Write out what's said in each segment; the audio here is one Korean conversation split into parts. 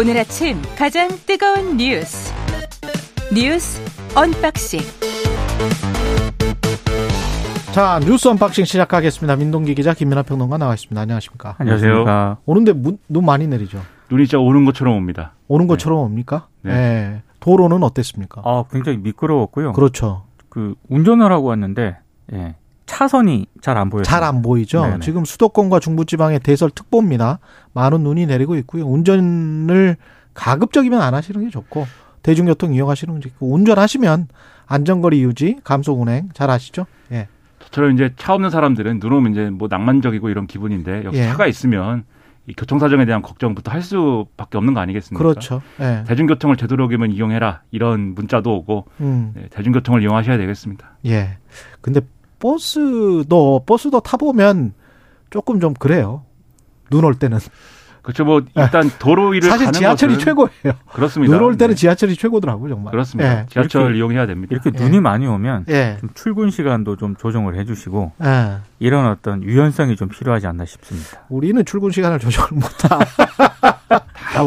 오늘 아침 가장 뜨거운 뉴스 언박싱. 자, 뉴스 언박싱 시작하겠습니다. 민동기 기자, 김미나 평론가 나와 있습니다. 안녕하십니까? 안녕하세요. 오는데 눈 많이 내리죠? 눈이 진짜 오는 것처럼 옵니다. 오는 것처럼 옵니까? 네. 네. 도로는 어땠습니까? 아, 굉장히 미끄러웠고요. 그렇죠. 그 운전을 하고 왔는데 차선이 잘 안 보여요. 잘 안 보이죠. 네네. 지금 수도권과 중부지방에 대설특보입니다. 많은 눈이 내리고 있고요. 운전을 가급적이면 안 하시는 게 좋고, 대중교통 이용하시는 게 좋고, 운전하시면 안전거리 유지, 감속 운행 잘 아시죠? 예. 저처럼 이제 차 없는 사람들은 눈 오면 이제 뭐 낭만적이고 이런 기분인데, 여기 차가 있으면 이 교통사정에 대한 걱정부터 할 수밖에 없는 거 아니겠습니까? 그렇죠. 예. 대중교통을 되도록이면 이용해라, 이런 문자도 오고, 대중교통을 이용하셔야 되겠습니다. 예. 근데 버스도 타보면 조금 좀 그래요. 눈 올 때는. 그렇죠. 뭐 일단 도로 위를 사실 가는 지하철이 것은 최고예요. 그렇습니다. 눈 올 때는 지하철이 최고더라고요, 정말. 그렇습니다. 예. 지하철 이렇게, 이용해야 됩니다. 이렇게 눈이 많이 오면 좀 출근 시간도 좀 조정을 해주시고 이런 어떤 유연성이 좀 필요하지 않나 싶습니다. 우리는 출근 시간을 조정을 못하.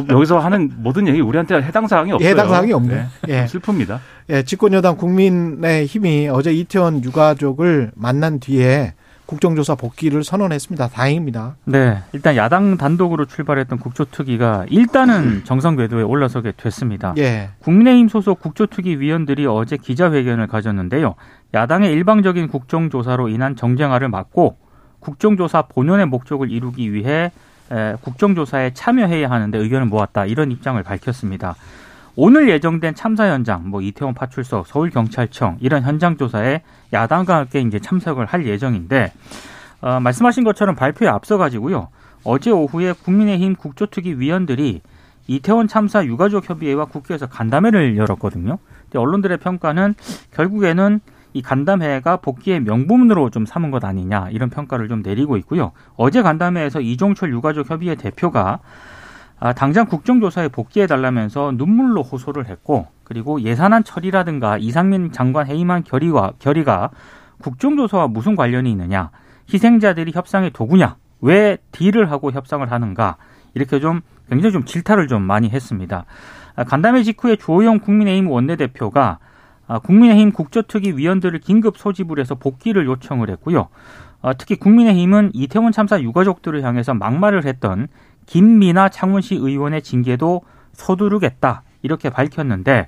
여기서 하는 모든 얘기 우리한테 해당 사항이 없어요. 해당 사항이 없네. 슬픕니다. 예, 집권여당 국민의힘이 어제 이태원 유가족을 만난 뒤에 국정조사 복귀를 선언했습니다. 다행입니다. 네, 일단 야당 단독으로 출발했던 국조특위가 일단은 정상 궤도에 올라서게 됐습니다. 예. 국민의힘 소속 국조특위 위원들이 어제 기자회견을 가졌는데요. 야당의 일방적인 국정조사로 인한 정쟁화를 막고 국정조사 본연의 목적을 이루기 위해 국정조사에 참여해야 하는데 의견을 모았다, 이런 입장을 밝혔습니다. 오늘 예정된 참사 현장, 뭐 이태원 파출소, 서울경찰청, 이런 현장 조사에 야당과 함께 이제 참석을 할 예정인데, 말씀하신 것처럼 발표에 앞서가지고요, 어제 오후에 국민의힘 국조특위 위원들이 이태원 참사 유가족 협의회와 국회에서 간담회를 열었거든요. 근데 언론들의 평가는 결국에는 이 간담회가 복귀의 명분으로 좀 삼은 것 아니냐, 이런 평가를 좀 내리고 있고요. 어제 간담회에서 이종철 유가족 협의회 대표가 당장 국정조사에 복귀해달라면서 눈물로 호소를 했고, 그리고 예산안 처리라든가 이상민 장관 해임안 결의가 국정조사와 무슨 관련이 있느냐, 희생자들이 협상의 도구냐, 왜 딜을 하고 협상을 하는가, 이렇게 좀 굉장히 좀 질타를 좀 많이 했습니다. 간담회 직후에 주호영 국민의힘 원내대표가 국민의힘 국조특위 위원들을 긴급 소집을 해서 복귀를 요청을 했고요. 특히 국민의힘은 이태원 참사 유가족들을 향해서 막말을 했던 김미나 창원시 의원의 징계도 서두르겠다, 이렇게 밝혔는데,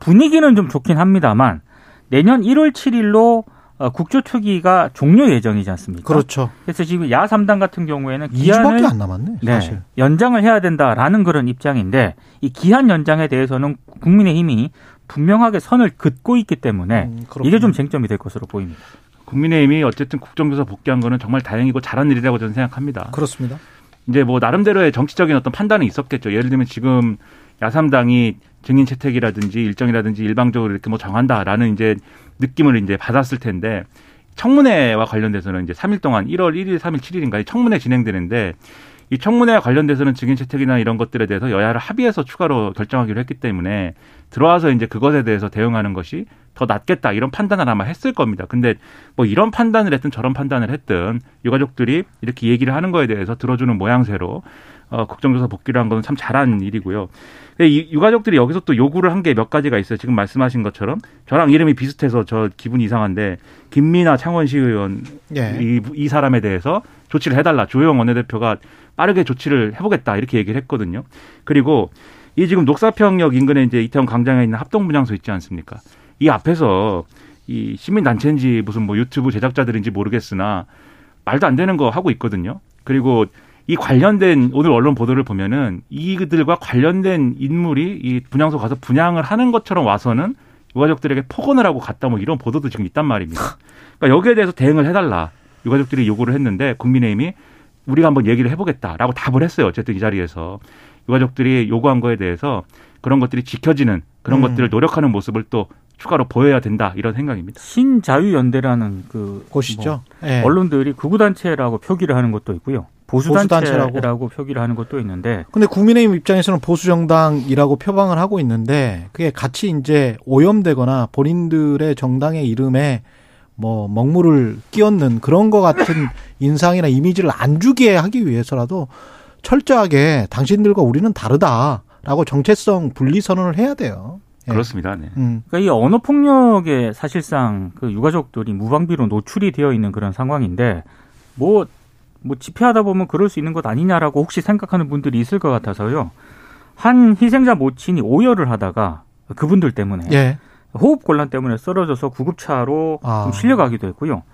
분위기는 좀 좋긴 합니다만 내년 1월 7일로 국조특위가 종료 예정이지 않습니까? 그렇죠. 그래서 지금 야3당 같은 경우에는 기한을 2주밖에 안 남았네, 사실. 네, 연장을 해야 된다라는 그런 입장인데, 이 기한 연장에 대해서는 국민의힘이 분명하게 선을 긋고 있기 때문에 이게 좀 쟁점이 될 것으로 보입니다. 국민의힘이 어쨌든 국정조사 복귀한 거는 정말 다행이고 잘한 일이라고 저는 생각합니다. 그렇습니다. 이제 뭐 나름대로의 정치적인 어떤 판단이 있었겠죠. 예를 들면 지금 야3당이 증인 채택이라든지 일정이라든지 일방적으로 이렇게 뭐 정한다라는 이제 느낌을 이제 받았을 텐데, 청문회와 관련돼서는 이제 3일 동안 1월 1일, 3일, 7일인가에 청문회 진행되는데, 이 청문회와 관련돼서는 증인 채택이나 이런 것들에 대해서 여야를 합의해서 추가로 결정하기로 했기 때문에 들어와서 이제 그것에 대해서 대응하는 것이 더 낫겠다, 이런 판단을 아마 했을 겁니다. 근데 뭐 이런 판단을 했든 저런 판단을 했든 유가족들이 이렇게 얘기를 하는 거에 대해서 들어주는 모양새로 국정조사 복귀를 한 건 참 잘한 일이고요. 근데 이 유가족들이 여기서 또 요구를 한 게 몇 가지가 있어요. 지금 말씀하신 것처럼 저랑 이름이 비슷해서 저 기분이 이상한데, 김미나 창원시 의원, 이 사람에 대해서 조치를 해달라, 주호영 원내대표가 빠르게 조치를 해보겠다, 이렇게 얘기를 했거든요. 그리고 이 지금 녹사평역 인근에 이제 이태원 광장에 있는 합동분향소 있지 않습니까? 이 앞에서 이 시민단체인지 무슨 뭐 유튜브 제작자들인지 모르겠으나 말도 안 되는 거 하고 있거든요. 그리고 이 관련된 오늘 언론 보도를 보면은 이들과 관련된 인물이 이 분향소 가서 분향을 하는 것처럼 와서는 유가족들에게 폭언을 하고 갔다, 뭐 이런 보도도 지금 있단 말입니다. 그러니까 여기에 대해서 대응을 해달라, 유가족들이 요구를 했는데 국민의힘이 우리가 한번 얘기를 해보겠다라고 답을 했어요. 어쨌든 이 자리에서 유가족들이 요구한 거에 대해서 그런 것들이 지켜지는 그런 것들을 노력하는 모습을 또 추가로 보여야 된다, 이런 생각입니다. 신자유연대라는 그 곳이죠. 뭐 언론들이 극우단체라고 표기를 하는 것도 있고요, 보수단체라고 표기를 하는 것도 있는데, 근데 국민의힘 입장에서는 보수정당이라고 표방을 하고 있는데, 그게 같이 이제 오염되거나 본인들의 정당의 이름에 뭐 먹물을 끼얹는 그런 것 같은 인상이나 이미지를 안 주게 하기 위해서라도 철저하게 당신들과 우리는 다르다라고 정체성 분리 선언을 해야 돼요. 예. 그렇습니다. 네. 그러니까 이 언어 폭력에 사실상 그 유가족들이 무방비로 노출이 되어 있는 그런 상황인데 뭐 집회하다 보면 그럴 수 있는 것 아니냐라고 혹시 생각하는 분들이 있을 것 같아서요. 한 희생자 모친이 오열을 하다가 그분들 때문에 예. 호흡 곤란 때문에 쓰러져서 구급차로 좀 실려가기도 했고요.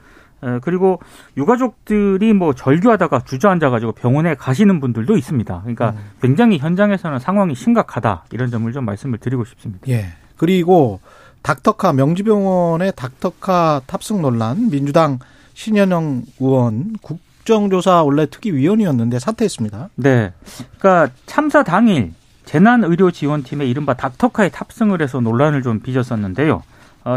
그리고 유가족들이 뭐 절규하다가 주저앉아가지고 병원에 가시는 분들도 있습니다. 그러니까 굉장히 현장에서는 상황이 심각하다 이런 점을 좀 말씀을 드리고 싶습니다. 예. 그리고 닥터카 명지병원의 닥터카 탑승 논란 민주당 신현영 의원 국정조사 원래 특위위원이었는데 사퇴했습니다. 네. 그러니까 참사 당일 재난의료지원팀의 이른바 닥터카에 탑승을 해서 논란을 좀 빚었었는데요.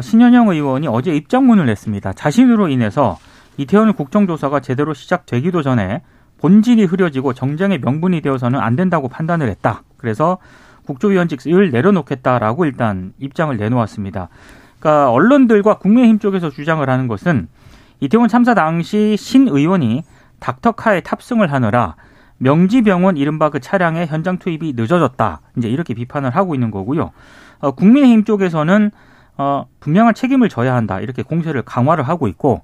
신현영 의원이 어제 입장문을 냈습니다. 자신으로 인해서 이태원 국정조사가 제대로 시작되기도 전에 본질이 흐려지고 정쟁의 명분이 되어서는 안 된다고 판단을 했다. 그래서 국조위원직을 내려놓겠다라고 일단 입장을 내놓았습니다. 그러니까 언론들과 국민의힘 쪽에서 주장을 하는 것은 이태원 참사 당시 신 의원이 닥터카에 탑승을 하느라 명지병원 이른바 그 차량의 현장 투입이 늦어졌다. 이제 이렇게 비판을 하고 있는 거고요. 국민의힘 쪽에서는 분명한 책임을 져야 한다. 이렇게 공세를 강화를 하고 있고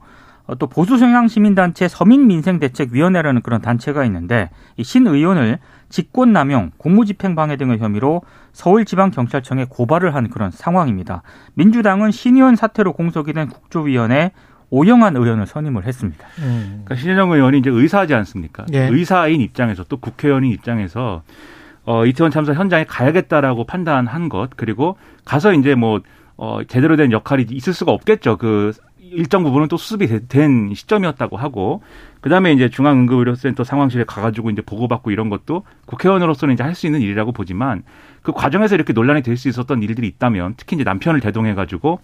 또 보수 성향 시민단체 서민민생대책위원회라는 그런 단체가 있는데 이 신 의원을 직권남용, 공무집행방해 등의 혐의로 서울지방경찰청에 고발을 한 그런 상황입니다. 민주당은 신 의원 사태로 공석이 된 국조위원회 오영환 의원을 선임을 했습니다. 그러니까 신현영 의원이 이제 의사하지 않습니까? 예. 의사인 입장에서 또 국회의원인 입장에서 이태원 참사 현장에 가야겠다라고 판단한 것 그리고 가서 이제 뭐 제대로 된 역할이 있을 수가 없겠죠. 그 일정 부분은 또 수습이 된 시점이었다고 하고 그다음에 이제 중앙응급의료센터 상황실에 가가지고 이제 보고받고 이런 것도 국회의원으로서는 이제 할 수 있는 일이라고 보지만 그 과정에서 이렇게 논란이 될 수 있었던 일들이 있다면 특히 이제 남편을 대동해가지고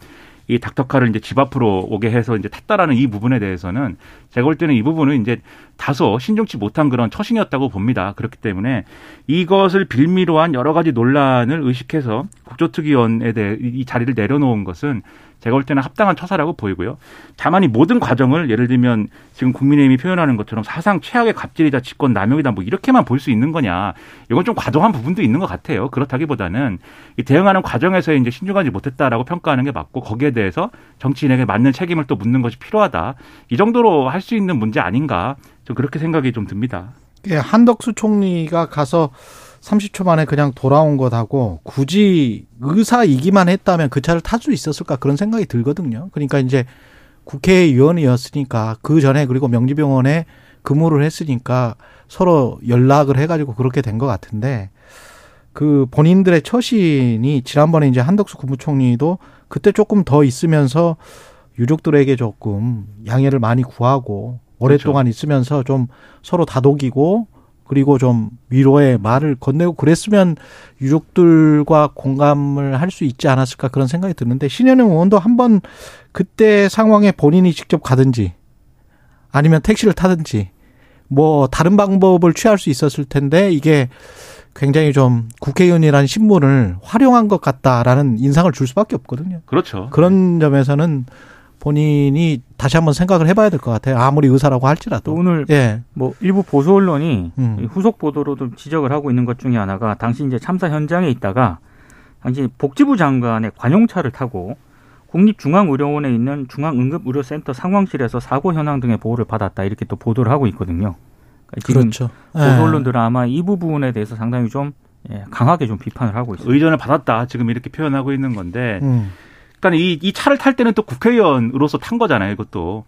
이 닥터카를 이제 집 앞으로 오게 해서 이제 탔다라는 이 부분에 대해서는 제가 볼 때는 이 부분은 이제 다소 신중치 못한 그런 처신이었다고 봅니다. 그렇기 때문에 이것을 빌미로 한 여러 가지 논란을 의식해서 국조특위원에 대해 이 자리를 내려놓은 것은 제가 볼 때는 합당한 처사라고 보이고요. 다만 이 모든 과정을 예를 들면 지금 국민의힘이 표현하는 것처럼 사상 최악의 갑질이다, 직권 남용이다, 뭐 이렇게만 볼 수 있는 거냐. 이건 좀 과도한 부분도 있는 것 같아요. 그렇다기보다는 이 대응하는 과정에서 이제 신중하지 못했다라고 평가하는 게 맞고 거기에 대해서 정치인에게 맞는 책임을 또 묻는 것이 필요하다. 이 정도로 할 수 있는 문제 아닌가. 좀 그렇게 생각이 좀 듭니다. 예, 한덕수 총리가 가서 30초 만에 그냥 돌아온 것하고 굳이 의사이기만 했다면 그 차를 탈 수 있었을까 그런 생각이 들거든요. 그러니까 이제 국회의원이었으니까 그 전에 그리고 명지병원에 근무를 했으니까 서로 연락을 해가지고 그렇게 된 것 같은데 그 본인들의 처신이 지난번에 이제 한덕수 국무총리도 그때 조금 더 있으면서 유족들에게 조금 양해를 많이 구하고 오랫동안 그렇죠. 있으면서 좀 서로 다독이고 그리고 좀 위로의 말을 건네고 그랬으면 유족들과 공감을 할 수 있지 않았을까 그런 생각이 드는데 신현영 의원도 한번 그때 상황에 본인이 직접 가든지 아니면 택시를 타든지 뭐 다른 방법을 취할 수 있었을 텐데 이게 굉장히 좀 국회의원이라는 신분을 활용한 것 같다라는 인상을 줄 수밖에 없거든요. 그렇죠. 그런 점에서는 본인이 다시 한번 생각을 해봐야 될 것 같아요. 아무리 의사라고 할지라도. 오늘 예. 뭐 일부 보수 언론이 후속 보도로 좀 지적을 하고 있는 것 중에 하나가 당시 이제 참사 현장에 있다가 당시 복지부 장관의 관용차를 타고 국립중앙의료원에 있는 중앙응급의료센터 상황실에서 사고 현황 등의 보호를 받았다 이렇게 또 보도를 하고 있거든요. 그러니까 지금 그렇죠. 보수 언론들은 아마 이 부분에 대해서 상당히 좀 강하게 좀 비판을 하고 있습니다. 의전을 받았다 지금 이렇게 표현하고 있는 건데. 그러니까 이 차를 탈 때는 또 국회의원으로서 탄 거잖아요, 이것도.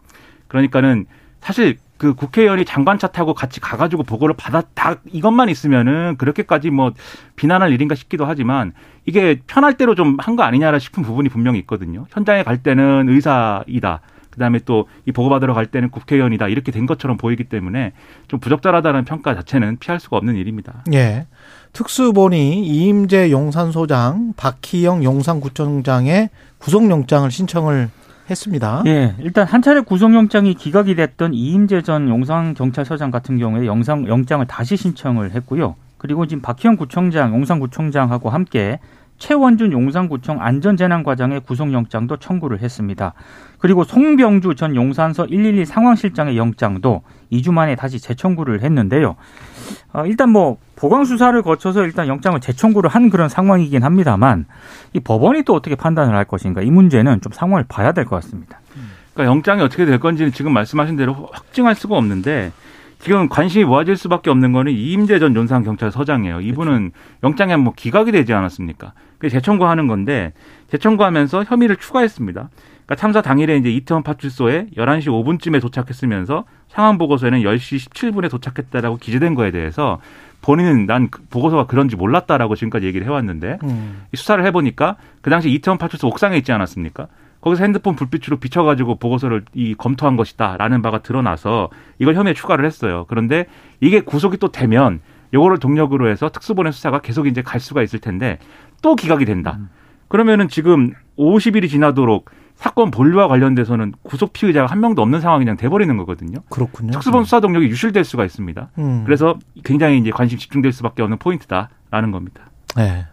그러니까는 사실 그 국회의원이 장관차 타고 같이 가가지고 보고를 받았다, 이것만 있으면은 그렇게까지 뭐 비난할 일인가 싶기도 하지만 이게 편할 대로 좀 한 거 아니냐라 싶은 부분이 분명히 있거든요. 현장에 갈 때는 의사이다. 그다음에 또 이 보고받으러 갈 때는 국회의원이다. 이렇게 된 것처럼 보이기 때문에 좀 부적절하다는 평가 자체는 피할 수가 없는 일입니다. 예. 특수본이 이임재 용산소장, 박희영 용산구청장의 구속영장을 신청을 했습니다. 예, 일단 한 차례 구속영장이 기각이 됐던 이임재 전 용산경찰서장 같은 경우에 영장을 다시 신청을 했고요. 그리고 지금 박희영 구청장, 용산구청장하고 함께 최원준 용산구청 안전재난과장의 구속영장도 청구를 했습니다. 그리고 송병주 전 용산서 112 상황실장의 영장도 2주 만에 다시 재청구를 했는데요. 일단 뭐 보강수사를 거쳐서 일단 영장을 재청구를 한 그런 상황이긴 합니다만 이 법원이 또 어떻게 판단을 할 것인가 이 문제는 좀 상황을 봐야 될 것 같습니다. 그러니까 영장이 어떻게 될 건지는 지금 말씀하신 대로 확증할 수가 없는데 지금 관심이 모아질 수밖에 없는 거는 이임재 전 용산경찰서장이에요. 이분은 영장에 뭐 기각이 되지 않았습니까? 그래서 재청구하는 건데 재청구하면서 혐의를 추가했습니다. 그러니까 참사 당일에 이제 이태원 파출소에 11시 5분쯤에 도착했으면서 상황 보고서에는 10시 17분에 도착했다라고 기재된 거에 대해서 본인은 난 보고서가 그런지 몰랐다라고 지금까지 얘기를 해왔는데 수사를 해보니까 그 당시 이태원 파출소 옥상에 있지 않았습니까? 거기서 핸드폰 불빛으로 비춰가지고 보고서를 검토한 것이다라는 바가 드러나서 이걸 혐의에 추가를 했어요. 그런데 이게 구속이 또 되면 이거를 동력으로 해서 특수본의 수사가 계속 이제 갈 수가 있을 텐데 또 기각이 된다. 그러면은 지금 50일이 지나도록 사건 본류와 관련돼서는 구속 피의자가 한 명도 없는 상황이 그냥 돼버리는 거거든요. 그렇군요. 특수본 수사 동력이 유실될 수가 있습니다. 그래서 굉장히 이제 관심 집중될 수밖에 없는 포인트다라는 겁니다. 네.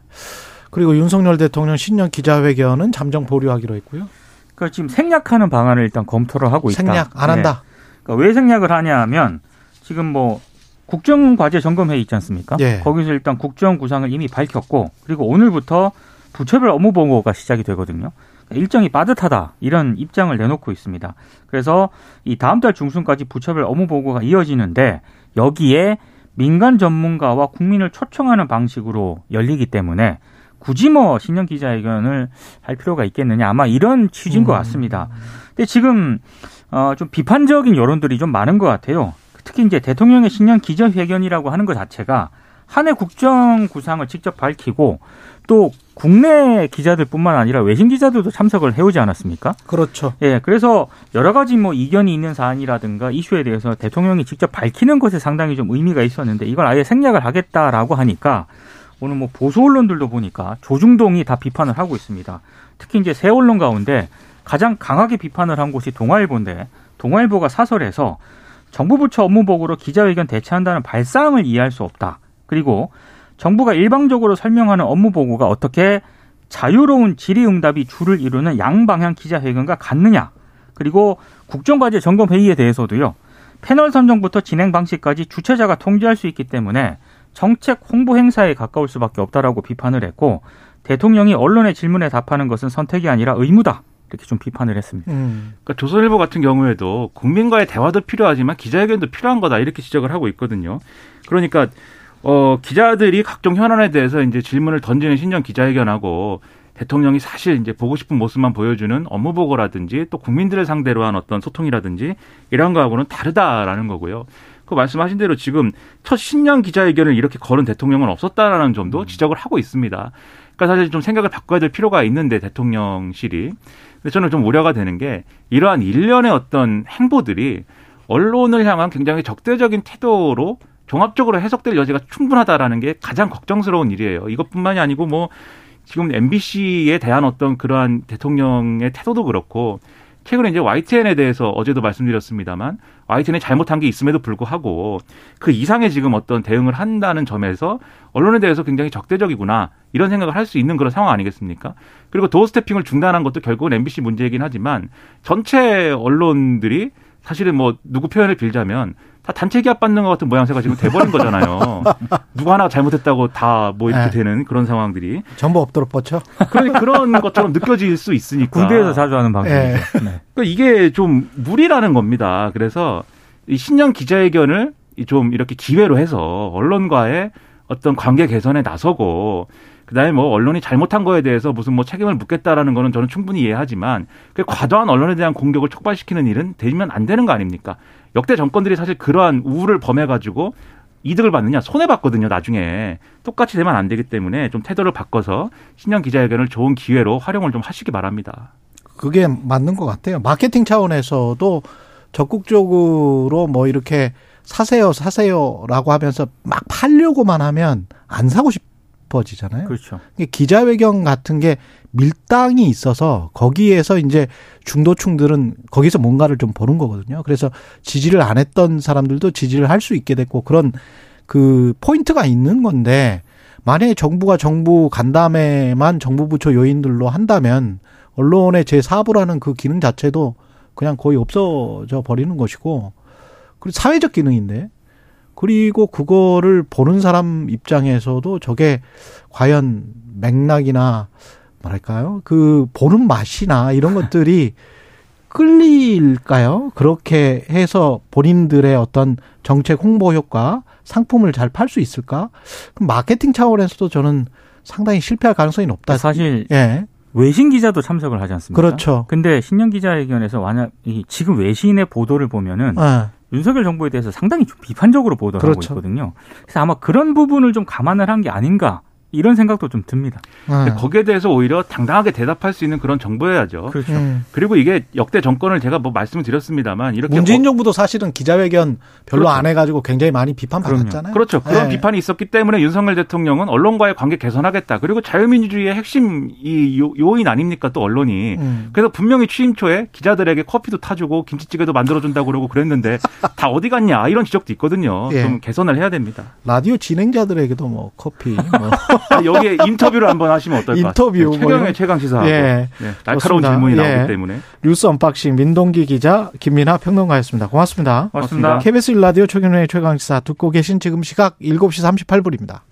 그리고 윤석열 대통령 신년 기자회견은 잠정 보류하기로 했고요. 그러니까 지금 생략하는 방안을 일단 검토를 하고 있다. 생략 안 한다. 네. 그러니까 왜 생략을 하냐 하면 지금 뭐 국정과제 점검회의 있지 않습니까? 네. 거기서 일단 국정 구상을 이미 밝혔고 그리고 오늘부터 부처별 업무 보고가 시작이 되거든요. 그러니까 일정이 빠듯하다 이런 입장을 내놓고 있습니다. 그래서 이 다음 달 중순까지 부처별 업무 보고가 이어지는데 여기에 민간 전문가와 국민을 초청하는 방식으로 열리기 때문에 굳이 뭐 신년 기자회견을 할 필요가 있겠느냐 아마 이런 취지인 것 같습니다. 근데 지금 좀 비판적인 여론들이 좀 많은 것 같아요. 특히 이제 대통령의 신년 기자회견이라고 하는 것 자체가 한 해 국정 구상을 직접 밝히고 또 국내 기자들뿐만 아니라 외신 기자들도 참석을 해오지 않았습니까? 그렇죠. 예, 그래서 여러 가지 뭐 이견이 있는 사안이라든가 이슈에 대해서 대통령이 직접 밝히는 것에 상당히 좀 의미가 있었는데 이걸 아예 생략을 하겠다라고 하니까. 오늘 뭐 보수 언론들도 보니까 조중동이 다 비판을 하고 있습니다. 특히 이제 새 언론 가운데 가장 강하게 비판을 한 곳이 동아일보인데 동아일보가 사설에서 정부 부처 업무 보고로 기자회견 대체한다는 발상을 이해할 수 없다. 그리고 정부가 일방적으로 설명하는 업무 보고가 어떻게 자유로운 질의응답이 줄을 이루는 양방향 기자회견과 같느냐. 그리고 국정과제 점검회의에 대해서도요. 패널 선정부터 진행 방식까지 주최자가 통제할 수 있기 때문에 정책 홍보 행사에 가까울 수밖에 없다라고 비판을 했고 대통령이 언론의 질문에 답하는 것은 선택이 아니라 의무다. 이렇게 좀 비판을 했습니다. 그러니까 조선일보 같은 경우에도 국민과의 대화도 필요하지만 기자회견도 필요한 거다. 이렇게 지적을 하고 있거든요. 그러니까 기자들이 각종 현안에 대해서 이제 질문을 던지는 신년 기자회견하고 대통령이 사실 이제 보고 싶은 모습만 보여주는 업무 보고라든지 또 국민들을 상대로 한 어떤 소통이라든지 이런 거하고는 다르다라는 거고요. 그 말씀하신 대로 지금 첫 신년 기자회견을 이렇게 걸은 대통령은 없었다라는 점도 지적을 하고 있습니다. 그러니까 사실 좀 생각을 바꿔야 될 필요가 있는데 대통령실이. 근데 저는 좀 우려가 되는 게 이러한 일련의 어떤 행보들이 언론을 향한 굉장히 적대적인 태도로 종합적으로 해석될 여지가 충분하다라는 게 가장 걱정스러운 일이에요. 이것뿐만이 아니고 뭐 지금 MBC에 대한 어떤 그러한 대통령의 태도도 그렇고 최근에 이제 YTN에 대해서 어제도 말씀드렸습니다만 YTN이 잘못한 게 있음에도 불구하고 그 이상의 지금 어떤 대응을 한다는 점에서 언론에 대해서 굉장히 적대적이구나 이런 생각을 할 수 있는 그런 상황 아니겠습니까? 그리고 도어스태핑을 중단한 것도 결국은 MBC 문제이긴 하지만 전체 언론들이 사실은 뭐 누구 표현을 빌자면 다 단체 기합 받는 것 같은 모양새가 지금 돼버린 거잖아요. 누구 하나 잘못했다고 다 뭐 이렇게 되는 그런 상황들이. 전부 엎드려 뻗쳐? 그런 것처럼 느껴질 수 있으니까. 군대에서 자주 하는 방식이죠. 네. 그러니까 이게 좀 무리라는 겁니다. 그래서 이 신년 기자회견을 좀 이렇게 기회로 해서 언론과의 어떤 관계 개선에 나서고 그다음에 뭐 언론이 잘못한 거에 대해서 무슨 뭐 책임을 묻겠다라는 거는 저는 충분히 이해하지만 그 과도한 언론에 대한 공격을 촉발시키는 일은 되면 안 되는 거 아닙니까? 역대 정권들이 사실 그러한 우울을 범해가지고 이득을 받느냐 손해봤거든요. 나중에 똑같이 되면 안 되기 때문에 좀 태도를 바꿔서 신년 기자회견을 좋은 기회로 활용을 좀 하시기 바랍니다. 그게 맞는 것 같아요. 마케팅 차원에서도 적극적으로 뭐 이렇게 사세요라고 하면서 막 팔려고만 하면 안 사고 싶어지잖아요. 그렇죠. 기자회견 같은 게 밀당이 있어서 거기에서 이제 중도층들은 거기서 뭔가를 좀 보는 거거든요. 그래서 지지를 안 했던 사람들도 지지를 할 수 있게 됐고 그런 그 포인트가 있는 건데 만약에 정부가 정부 간담회만 정부 부처 요인들로 한다면 언론의 제4부라는 그 기능 자체도 그냥 거의 없어져 버리는 것이고, 그리고 사회적 기능인데, 그리고 그거를 보는 사람 입장에서도 저게 과연 맥락이나 뭐랄까요? 그 보는 맛이나 이런 것들이 끌릴까요? 그렇게 해서 본인들의 어떤 정책 홍보 효과, 상품을 잘 팔 수 있을까? 그럼 마케팅 차원에서도 저는 상당히 실패할 가능성이 높다. 사실 예. 외신 기자도 참석을 하지 않습니까? 그렇죠. 근데 신년 기자회견에서 지금 외신의 보도를 보면은 예. 윤석열 정부에 대해서 상당히 좀 비판적으로 보도를 그렇죠. 하고 있거든요. 그래서 아마 그런 부분을 좀 감안을 한 게 아닌가. 이런 생각도 좀 듭니다. 거기에 대해서 오히려 당당하게 대답할 수 있는 그런 정보여야죠. 그렇죠. 그리고 이게 역대 정권을 제가 뭐 말씀을 드렸습니다만 이렇게 문재인 정부도 사실은 기자회견 별로 그렇죠. 안 해가지고 굉장히 많이 비판받았잖아요. 그렇죠. 그런 비판이 있었기 때문에 윤석열 대통령은 언론과의 관계 개선하겠다. 그리고 자유민주주의의 핵심 이 요인 아닙니까 또 언론이. 그래서 분명히 취임 초에 기자들에게 커피도 타주고 김치찌개도 만들어준다고 그러고 그랬는데 다 어디 갔냐 이런 지적도 있거든요. 예. 좀 개선을 해야 됩니다. 라디오 진행자들에게도 뭐 커피 뭐. 여기에 인터뷰를 한번 하시면 어떨까? 인터뷰. 최경영의 최강시사하고 예. 네, 날카로운 좋습니다. 질문이 나오기 예. 때문에. 뉴스 언박싱 민동기 기자 김미나 평론가였습니다. 고맙습니다. 고맙습니다. KBS 1라디오 최경영의 최강시사 듣고 계신 지금 시각 7시 38분입니다.